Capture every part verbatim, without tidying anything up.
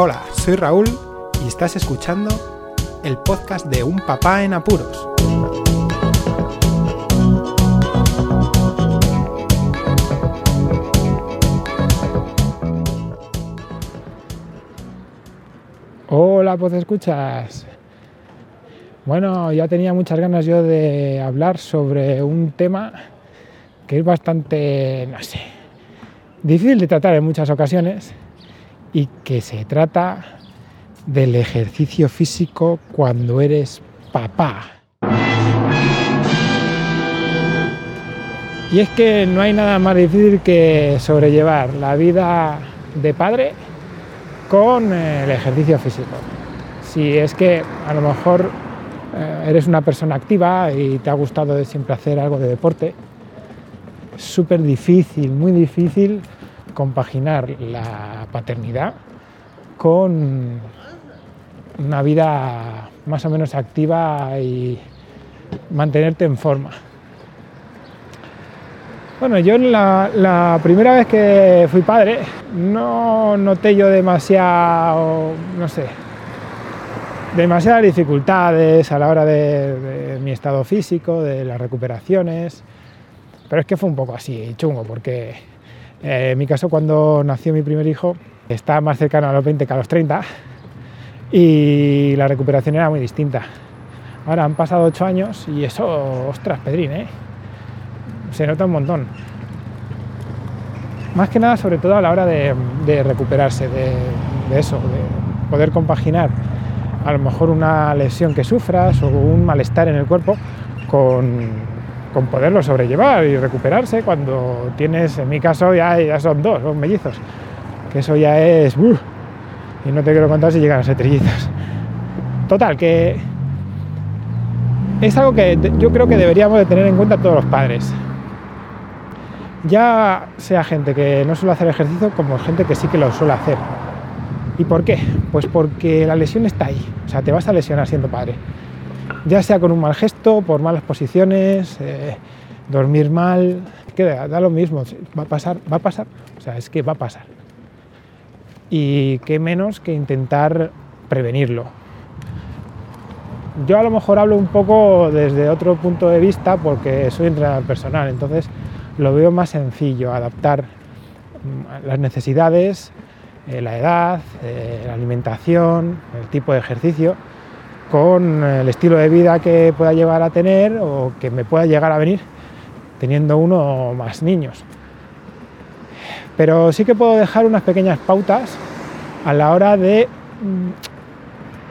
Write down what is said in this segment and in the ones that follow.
Hola, soy Raúl y estás escuchando el podcast de Un Papá en Apuros. Hola, pues escuchas. Bueno, ya tenía muchas ganas yo de hablar sobre un tema que es bastante, no sé, difícil de tratar en muchas ocasiones y que se trata del ejercicio físico cuando eres papá. Y es que no hay nada más difícil que sobrellevar la vida de padre con el ejercicio físico. Si es que a lo mejor eres una persona activa y te ha gustado siempre hacer algo de deporte, es súper difícil, muy difícil compaginar la paternidad con una vida más o menos activa y mantenerte en forma. Bueno, yo la, la primera vez que fui padre no noté yo demasiado, no sé, demasiadas dificultades a la hora de, de mi estado físico, de las recuperaciones, pero es que fue un poco así, chungo, porque eh, en mi caso cuando nació mi primer hijo estaba más cercano a los veinte que a los treinta y la recuperación era muy distinta. Ahora han pasado ocho años y eso, ostras, Pedrín, ¿eh? Se nota un montón. Más que nada, sobre todo a la hora de, de recuperarse de, de eso, de poder compaginar a lo mejor una lesión que sufras o un malestar en el cuerpo con, con poderlo sobrellevar y recuperarse cuando tienes, en mi caso ya, ya son dos, son mellizos, que eso ya es... Uh, y no te quiero contar si llegan a ser trillizos. Total, que es algo que yo creo que deberíamos de tener en cuenta todos los padres. Ya sea gente que no suele hacer ejercicio como gente que sí que lo suele hacer. ¿Y por qué? Pues porque la lesión está ahí, o sea, te vas a lesionar siendo padre. Ya sea con un mal gesto, por malas posiciones, eh, dormir mal, es que da, da lo mismo, va a pasar, va a pasar, o sea, es que va a pasar. Y qué menos que intentar prevenirlo. Yo a lo mejor hablo un poco desde otro punto de vista porque soy entrenador personal, entonces lo veo más sencillo, adaptar las necesidades, eh, la edad, eh, la alimentación, el tipo de ejercicio, con el estilo de vida que pueda llevar a tener o que me pueda llegar a venir teniendo uno o más niños. Pero sí que puedo dejar unas pequeñas pautas a la hora de,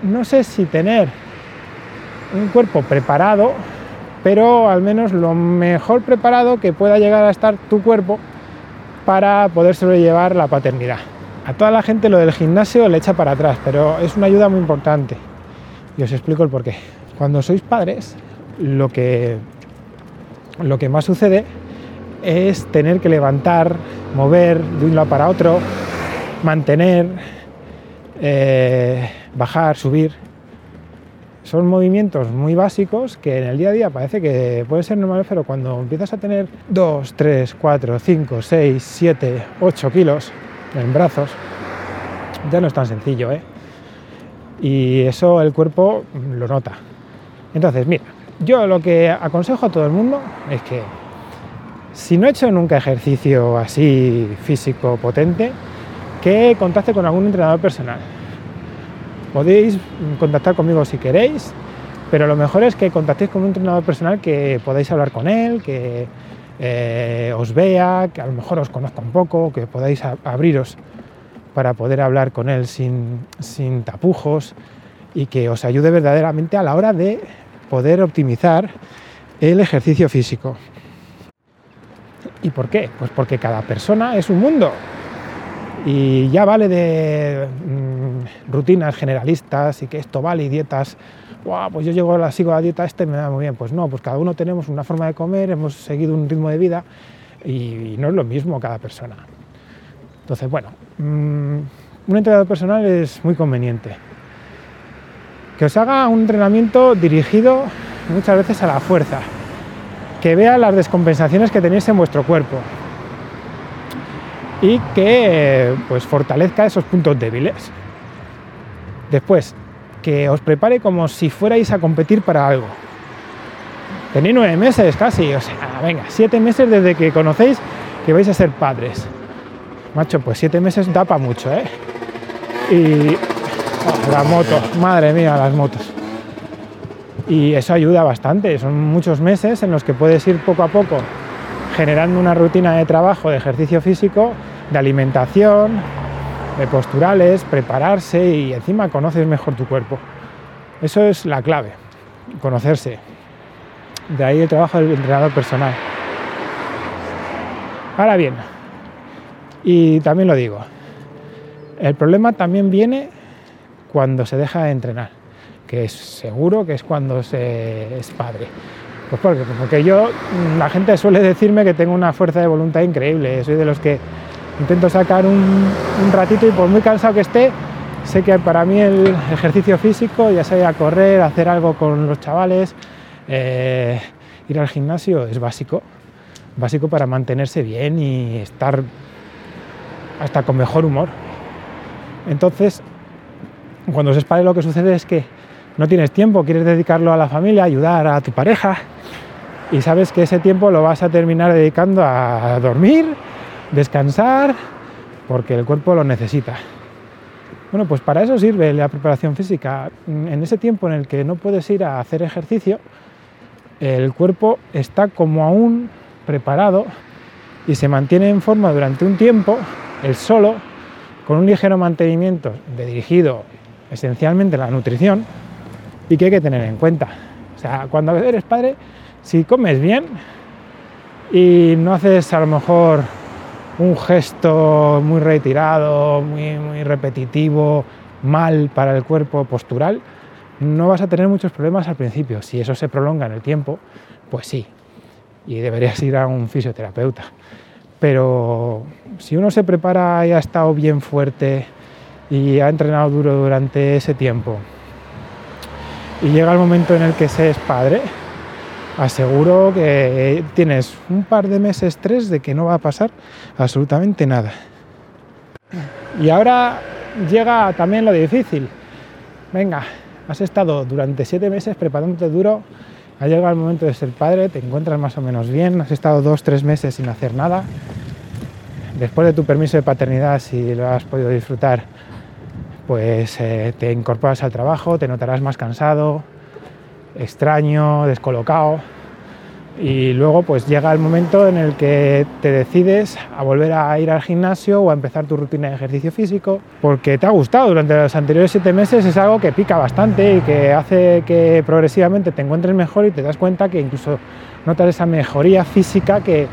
no sé si tener un cuerpo preparado, pero al menos lo mejor preparado que pueda llegar a estar tu cuerpo para poder sobrellevar la paternidad. A toda la gente lo del gimnasio le echa para atrás, pero es una ayuda muy importante. Y os explico el porqué. Cuando sois padres, lo que, lo que más sucede es tener que levantar, mover de un lado para otro, mantener, eh, bajar, subir. Son movimientos muy básicos que en el día a día parece que pueden ser normales, pero cuando empiezas a tener dos, tres, cuatro, cinco, seis, siete, ocho kilos en brazos, ya no es tan sencillo, ¿eh? Y eso el cuerpo lo nota. Entonces, mira, yo lo que aconsejo a todo el mundo es que si no he hecho nunca ejercicio así físico potente, que contacte con algún entrenador personal. Podéis contactar conmigo si queréis, pero lo mejor es que contactéis con un entrenador personal que podáis hablar con él, que eh, os vea, que a lo mejor os conozca un poco, que podáis a- abriros para poder hablar con él sin, sin tapujos y que os ayude verdaderamente a la hora de poder optimizar el ejercicio físico. ¿Y por qué? Pues porque cada persona es un mundo. Y ya vale de mmm, rutinas generalistas y que esto vale y dietas. Wow, pues yo llego, la, sigo la dieta esta y me da muy bien. Pues no, pues cada uno tenemos una forma de comer, hemos seguido un ritmo de vida y, y no es lo mismo cada persona. Entonces, bueno, mmm, un entrenador personal es muy conveniente. Que os haga un entrenamiento dirigido muchas veces a la fuerza, que vea las descompensaciones que tenéis en vuestro cuerpo y que pues fortalezca esos puntos débiles. Después, que os prepare como si fuerais a competir para algo. Tenéis nueve meses casi, o sea, venga, siete meses desde que conocéis que vais a ser padres. Macho, pues siete meses da para mucho, ¿eh? Y oh, las motos, madre mía, las motos. Y eso ayuda bastante, son muchos meses en los que puedes ir poco a poco generando una rutina de trabajo, de ejercicio físico, de alimentación, de posturales, prepararse y encima conoces mejor tu cuerpo. Eso es la clave, conocerse. De ahí el trabajo del entrenador personal. Ahora bien, y también lo digo, el problema también viene cuando se deja de entrenar, que es seguro que es cuando se es padre. Pues porque, porque yo, la gente suele decirme que tengo una fuerza de voluntad increíble, soy de los que intento sacar un, un ratito y por muy cansado que esté, sé que para mí el ejercicio físico, ya sea correr, hacer algo con los chavales, eh, ir al gimnasio es básico, básico para mantenerse bien y estar hasta con mejor humor. Entonces, cuando se espare lo que sucede es que no tienes tiempo, quieres dedicarlo a la familia, ayudar a tu pareja y sabes que ese tiempo lo vas a terminar dedicando a dormir, descansar, porque el cuerpo lo necesita. Bueno, pues para eso sirve la preparación física. En ese tiempo en el que no puedes ir a hacer ejercicio, el cuerpo está como aún preparado y se mantiene en forma durante un tiempo, él solo, con un ligero mantenimiento de dirigido esencialmente a la nutrición, y que hay que tener en cuenta. O sea, cuando eres padre, si comes bien y no haces a lo mejor un gesto muy retirado, muy, muy repetitivo, mal para el cuerpo postural, no vas a tener muchos problemas al principio. Si eso se prolonga en el tiempo, pues sí, y deberías ir a un fisioterapeuta. Pero si uno se prepara y ha estado bien fuerte y ha entrenado duro durante ese tiempo, y llega el momento en el que se es padre, aseguro que tienes un par de meses, tres, de que no va a pasar absolutamente nada. Y ahora llega también lo difícil. Venga, has estado durante siete meses preparándote duro, ha llegado el momento de ser padre, te encuentras más o menos bien, has estado dos, tres meses sin hacer nada. Después de tu permiso de paternidad, si lo has podido disfrutar, pues eh, te incorporas al trabajo, te notarás más cansado, extraño, descolocado, y luego pues llega el momento en el que te decides a volver a ir al gimnasio o a empezar tu rutina de ejercicio físico porque te ha gustado durante los anteriores siete meses. Es algo que pica bastante y que hace que progresivamente te encuentres mejor y te das cuenta que incluso notas esa mejoría física que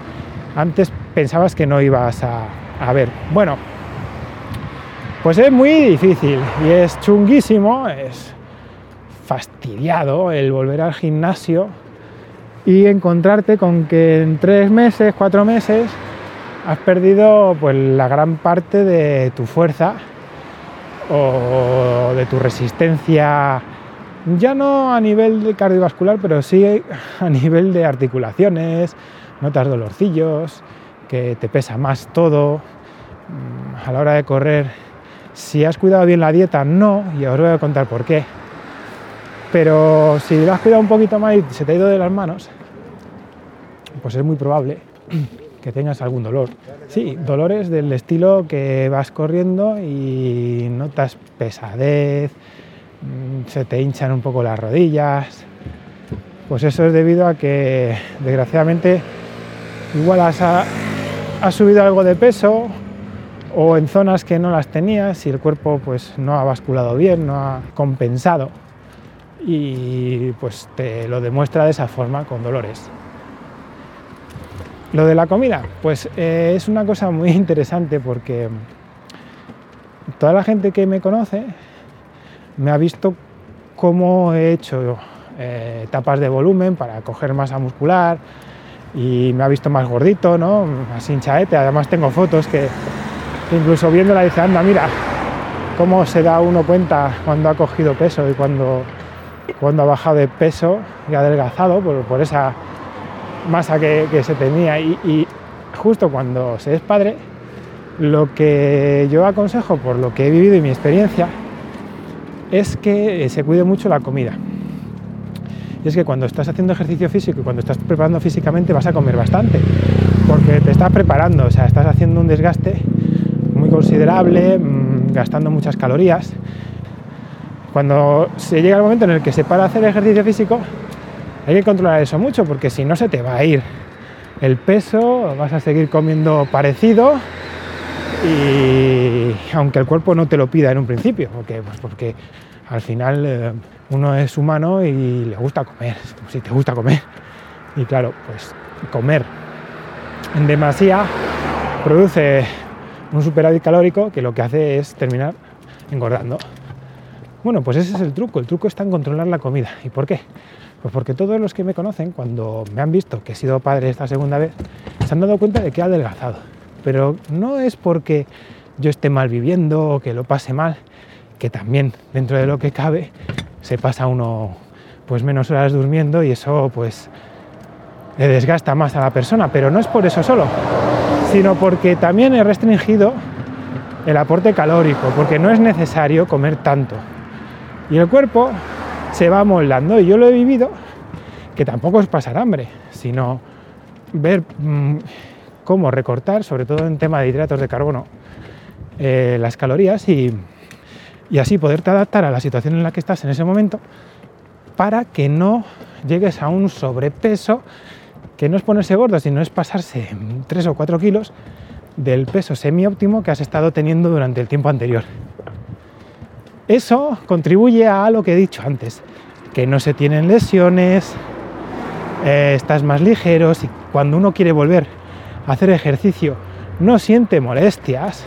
antes pensabas que no ibas a, a ver. Bueno, pues es muy difícil y es chunguísimo, es fastidiado el volver al gimnasio y encontrarte con que en tres meses, cuatro meses, has perdido pues la gran parte de tu fuerza o de tu resistencia, ya no a nivel cardiovascular, pero sí a nivel de articulaciones, notas dolorcillos, que te pesa más todo a la hora de correr. Si has cuidado bien la dieta, no, y os voy a contar por qué. Pero si lo has cuidado un poquito más y se te ha ido de las manos, pues es muy probable que tengas algún dolor. Sí, dolores del estilo que vas corriendo y notas pesadez, se te hinchan un poco las rodillas. Pues eso es debido a que, desgraciadamente, igual has, has subido algo de peso, o en zonas que no las tenías y el cuerpo pues no ha basculado bien, no ha compensado y pues te lo demuestra de esa forma con dolores. Lo de la comida, pues eh, es una cosa muy interesante porque toda la gente que me conoce me ha visto cómo he hecho eh, etapas de volumen para coger masa muscular y me ha visto más gordito, ¿no? Más hinchaete, además tengo fotos que incluso viéndola dice, anda, mira, cómo se da uno cuenta cuando ha cogido peso y cuando, cuando ha bajado de peso y ha adelgazado por, por esa masa que, que se tenía. Y, y justo cuando se es padre, lo que yo aconsejo por lo que he vivido y mi experiencia es que se cuide mucho la comida. Y es que cuando estás haciendo ejercicio físico y cuando estás preparando físicamente vas a comer bastante, porque te estás preparando, o sea, estás haciendo un desgaste muy considerable, gastando muchas calorías. Cuando se llega el momento en el que se para hacer ejercicio físico, hay que controlar eso mucho, porque si no se te va a ir el peso, vas a seguir comiendo parecido, y aunque el cuerpo no te lo pida en un principio, porque, pues porque al final eh, uno es humano y le gusta comer, si te gusta comer, y claro, pues comer en demasía produce un superávit calórico que lo que hace es terminar engordando. Bueno, pues ese es el truco, el truco está en controlar la comida. ¿Y por qué? Pues porque todos los que me conocen, cuando me han visto que he sido padre esta segunda vez, se han dado cuenta de que he adelgazado. Pero no es porque yo esté mal viviendo o que lo pase mal, que también, dentro de lo que cabe, se pasa uno pues menos horas durmiendo y eso pues le desgasta más a la persona. Pero no es por eso solo, sino porque también he restringido el aporte calórico, porque no es necesario comer tanto. Y el cuerpo se va moldando, y yo lo he vivido, que tampoco es pasar hambre, sino ver mmm, cómo recortar, sobre todo en tema de hidratos de carbono, eh, las calorías y, y así poderte adaptar a la situación en la que estás en ese momento para que no llegues a un sobrepeso, que no es ponerse gordo, sino es pasarse tres o cuatro kilos del peso semióptimo que has estado teniendo durante el tiempo anterior. Eso contribuye a lo que he dicho antes, que no se tienen lesiones, eh, estás más ligeros, y cuando uno quiere volver a hacer ejercicio no siente molestias.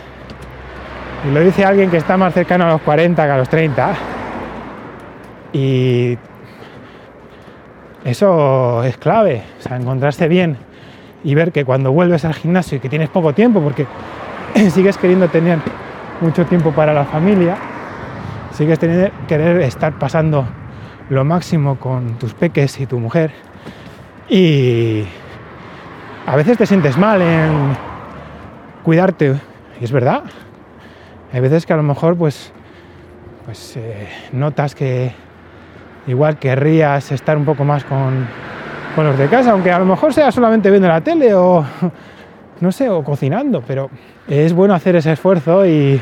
Y lo dice alguien que está más cercano a los cuarenta que a los treinta. Y eso es clave, o sea, encontrarse bien y ver que cuando vuelves al gimnasio y que tienes poco tiempo, porque sigues queriendo tener mucho tiempo para la familia, sigues teniendo que querer estar pasando lo máximo con tus peques y tu mujer, y a veces te sientes mal en cuidarte, y es verdad, hay veces que a lo mejor pues, pues eh, notas que igual querrías estar un poco más con, con los de casa, aunque a lo mejor sea solamente viendo la tele o no sé, o cocinando, pero es bueno hacer ese esfuerzo y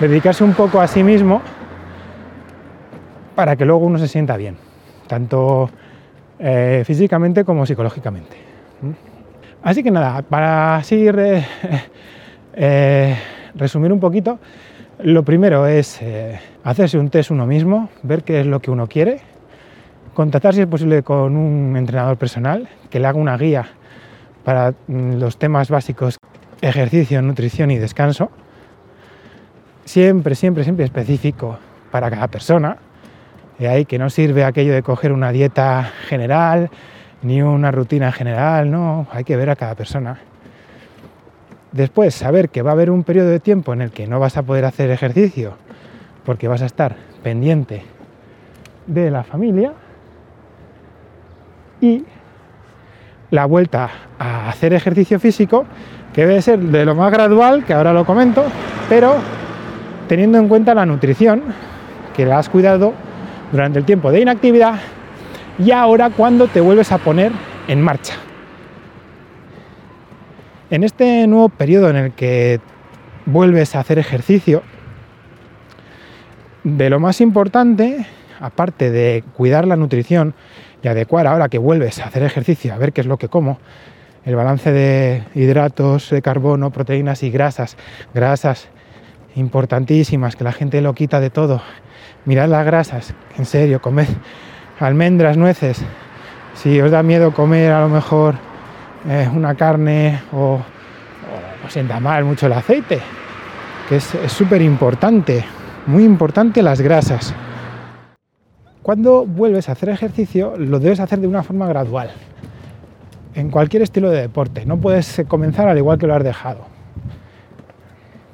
dedicarse un poco a sí mismo para que luego uno se sienta bien, tanto eh, físicamente como psicológicamente. Así que nada, para así re, eh, resumir un poquito, lo primero es eh, hacerse un test uno mismo, ver qué es lo que uno quiere, contactar si es posible con un entrenador personal que le haga una guía para los temas básicos, ejercicio, nutrición y descanso, siempre, siempre, siempre específico para cada persona. De ahí que no sirve aquello de coger una dieta general, ni una rutina general, no, hay que ver a cada persona. Después, saber que va a haber un periodo de tiempo en el que no vas a poder hacer ejercicio, porque vas a estar pendiente de la familia, y la vuelta a hacer ejercicio físico, que debe ser de lo más gradual, que ahora lo comento, pero teniendo en cuenta la nutrición, que la has cuidado durante el tiempo de inactividad, y ahora cuando te vuelves a poner en marcha. En este nuevo periodo en el que vuelves a hacer ejercicio, de lo más importante, aparte de cuidar la nutrición y adecuar ahora que vuelves a hacer ejercicio, a ver qué es lo que como, el balance de hidratos, de carbono, proteínas y grasas, grasas, importantísimas, que la gente lo quita de todo. Mirad las grasas, en serio, comed almendras, nueces. Si os da miedo comer a lo mejor eh, una carne o, o os sienta mal mucho el aceite, que es súper importante, muy importante las grasas. Cuando vuelves a hacer ejercicio, lo debes hacer de una forma gradual. En cualquier estilo de deporte, no puedes comenzar al igual que lo has dejado.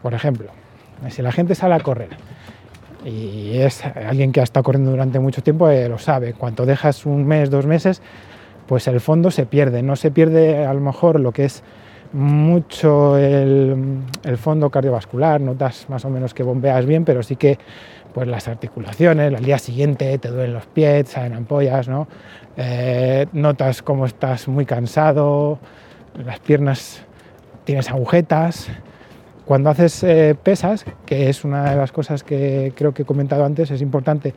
Por ejemplo, si la gente sale a correr, y es alguien que ha estado corriendo durante mucho tiempo, eh, lo sabe, cuando dejas un mes, dos meses, pues el fondo se pierde, no se pierde a lo mejor lo que es mucho el, el fondo cardiovascular, notas más o menos que bombeas bien, pero sí que pues las articulaciones, al día siguiente te duelen los pies, salen ampollas, ¿no? Eh, notas cómo estás muy cansado, las piernas tienes agujetas. Cuando haces eh, pesas, que es una de las cosas que creo que he comentado antes, es importante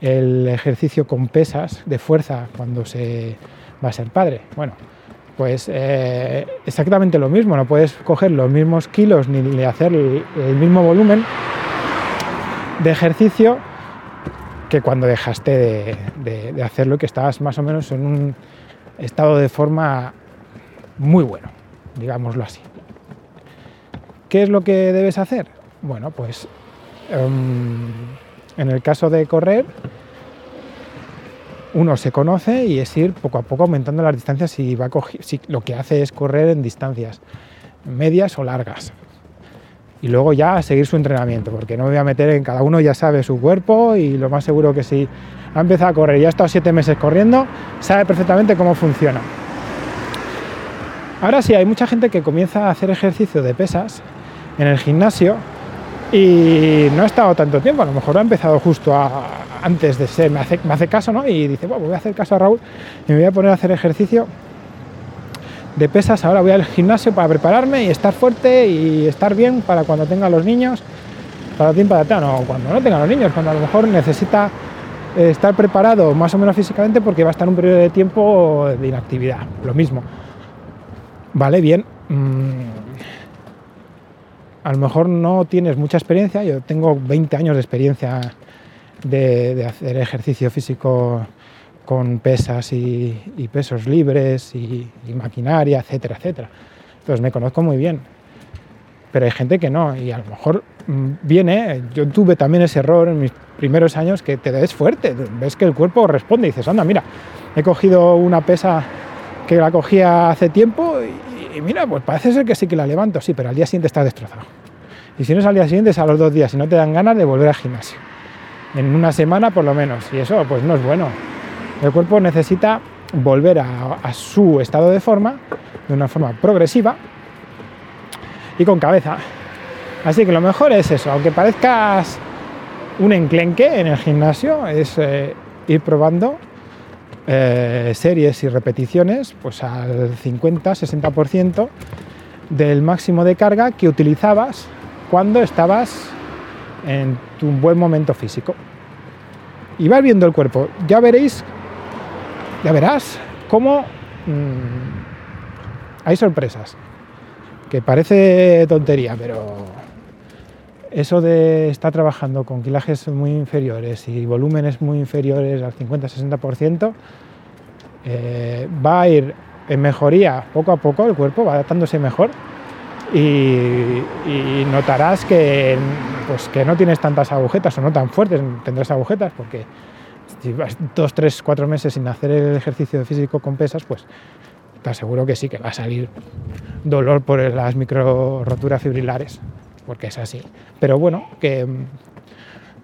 el ejercicio con pesas de fuerza cuando se va a ser padre. Bueno, pues eh, exactamente lo mismo, no puedes coger los mismos kilos ni hacer el, el mismo volumen de ejercicio que cuando dejaste de, de, de hacerlo, que estabas más o menos en un estado de forma muy bueno, digámoslo así. ¿Qué es lo que debes hacer? Bueno, pues um, en el caso de correr, uno se conoce y es ir poco a poco aumentando las distancias si, va cogi- si lo que hace es correr en distancias medias o largas. Y luego ya seguir su entrenamiento, porque no me voy a meter en cada uno, ya sabe su cuerpo, y lo más seguro que si ha empezado a correr y ha estado siete meses corriendo, sabe perfectamente cómo funciona. Ahora sí, hay mucha gente que comienza a hacer ejercicio de pesas en el gimnasio y no ha estado tanto tiempo, a lo mejor ha empezado justo a, antes de ser, me hace, me hace caso, ¿no? Y dice, bueno, voy a hacer caso a Raúl y me voy a poner a hacer ejercicio de pesas, ahora voy al gimnasio para prepararme y estar fuerte y estar bien para cuando tenga los niños, para ti, para tal, o cuando no tenga los niños, cuando a lo mejor necesita estar preparado más o menos físicamente porque va a estar un periodo de tiempo de inactividad, lo mismo. Vale, bien, a lo mejor no tienes mucha experiencia, yo tengo veinte años de experiencia de, de hacer ejercicio físico con pesas y, y pesos libres y, y maquinaria, etcétera, etcétera. Entonces me conozco muy bien, pero hay gente que no, y a lo mejor viene, yo tuve también ese error en mis primeros años, que te ves fuerte, ves que el cuerpo responde y dices, anda, mira, he cogido una pesa que la cogía hace tiempo y, y mira, pues parece ser que sí que la levanto, sí, pero al día siguiente estás destrozado. Y si no es al día siguiente, es a los dos días, y no te dan ganas de volver al gimnasio, en una semana por lo menos, y eso pues no es bueno. El cuerpo necesita volver a, a su estado de forma, de una forma progresiva y con cabeza. Así que lo mejor es eso, aunque parezcas un enclenque en el gimnasio, es eh, ir probando eh, series y repeticiones pues al cincuenta a sesenta por ciento del máximo de carga que utilizabas cuando estabas en tu buen momento físico. Y vas viendo el cuerpo, ya veréis. Ya verás cómo mmm, hay sorpresas, que parece tontería, pero eso de estar trabajando con kilajes muy inferiores y volúmenes muy inferiores al cincuenta a sesenta por ciento eh, va a ir en mejoría poco a poco, el cuerpo va adaptándose mejor y, y notarás que, pues, que no tienes tantas agujetas o no tan fuertes, tendrás agujetas porque... Si vas dos, tres, cuatro meses sin hacer el ejercicio físico con pesas, pues te aseguro que sí, que va a salir dolor por las micro roturas fibrilares, porque es así. Pero bueno, que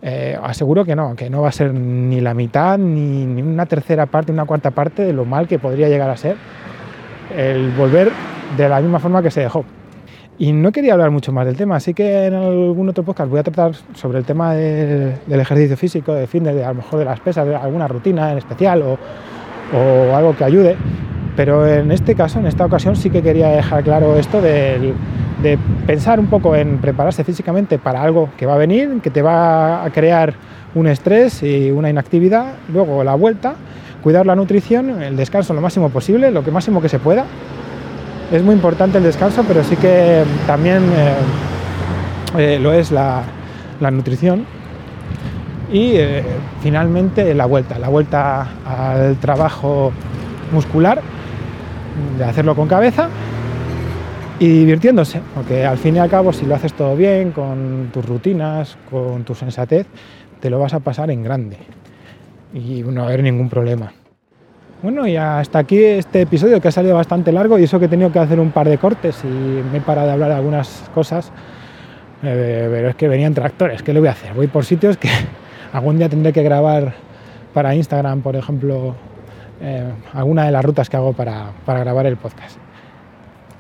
eh, aseguro que no, que no va a ser ni la mitad, ni, ni una tercera parte, una cuarta parte de lo mal que podría llegar a ser el volver de la misma forma que se dejó. Y no quería hablar mucho más del tema, así que en algún otro podcast voy a tratar sobre el tema del, del ejercicio físico, de fitness, de a lo mejor de las pesas, de alguna rutina en especial o, o algo que ayude. Pero en este caso, en esta ocasión, sí que quería dejar claro esto de, de pensar un poco en prepararse físicamente para algo que va a venir, que te va a crear un estrés y una inactividad, luego la vuelta, cuidar la nutrición, el descanso lo máximo posible, lo que máximo que se pueda. Es muy importante el descanso, pero sí que también eh, eh, lo es la, la nutrición. Y eh, finalmente la vuelta, la vuelta al trabajo muscular, de hacerlo con cabeza y divirtiéndose. Porque al fin y al cabo, si lo haces todo bien, con tus rutinas, con tu sensatez, te lo vas a pasar en grande y no va a haber ningún problema. Bueno, y hasta aquí este episodio, que ha salido bastante largo, y eso que he tenido que hacer un par de cortes y me he parado de hablar de algunas cosas, eh, pero es que venían tractores, ¿qué le voy a hacer? Voy por sitios que algún día tendré que grabar para Instagram, por ejemplo, eh, alguna de las rutas que hago para, para grabar el podcast.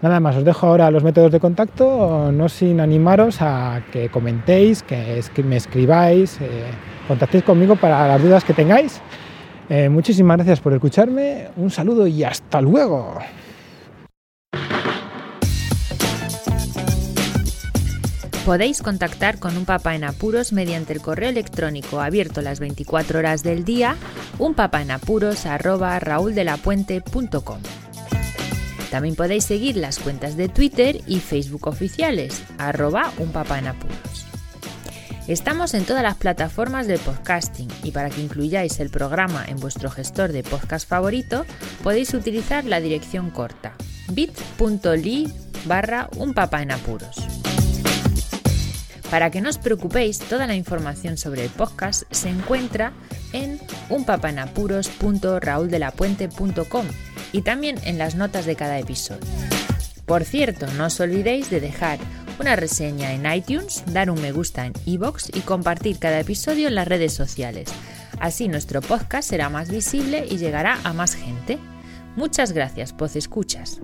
Nada más, os dejo ahora los métodos de contacto, no sin animaros a que comentéis, que me escribáis, eh, contactéis conmigo para las dudas que tengáis. Eh, muchísimas gracias por escucharme, un saludo y hasta luego. Podéis contactar con Un Papá en Apuros mediante el correo electrónico abierto las veinticuatro horas del día, unpapaenapuros arroba raúldelapuente punto com. También podéis seguir las cuentas de Twitter y Facebook oficiales, arroba unpapaenapuros. Estamos en todas las plataformas de podcasting y para que incluyáis el programa en vuestro gestor de podcast favorito, podéis utilizar la dirección corta, bit.ly barra unpapaenapuros. Para que no os preocupéis, toda la información sobre el podcast se encuentra en un papá en apuros punto raúl de la puente punto com y también en las notas de cada episodio. Por cierto, no os olvidéis de dejar una reseña en iTunes, dar un me gusta en iVoox y compartir cada episodio en las redes sociales. Así nuestro podcast será más visible y llegará a más gente. Muchas gracias, Poz Escuchas.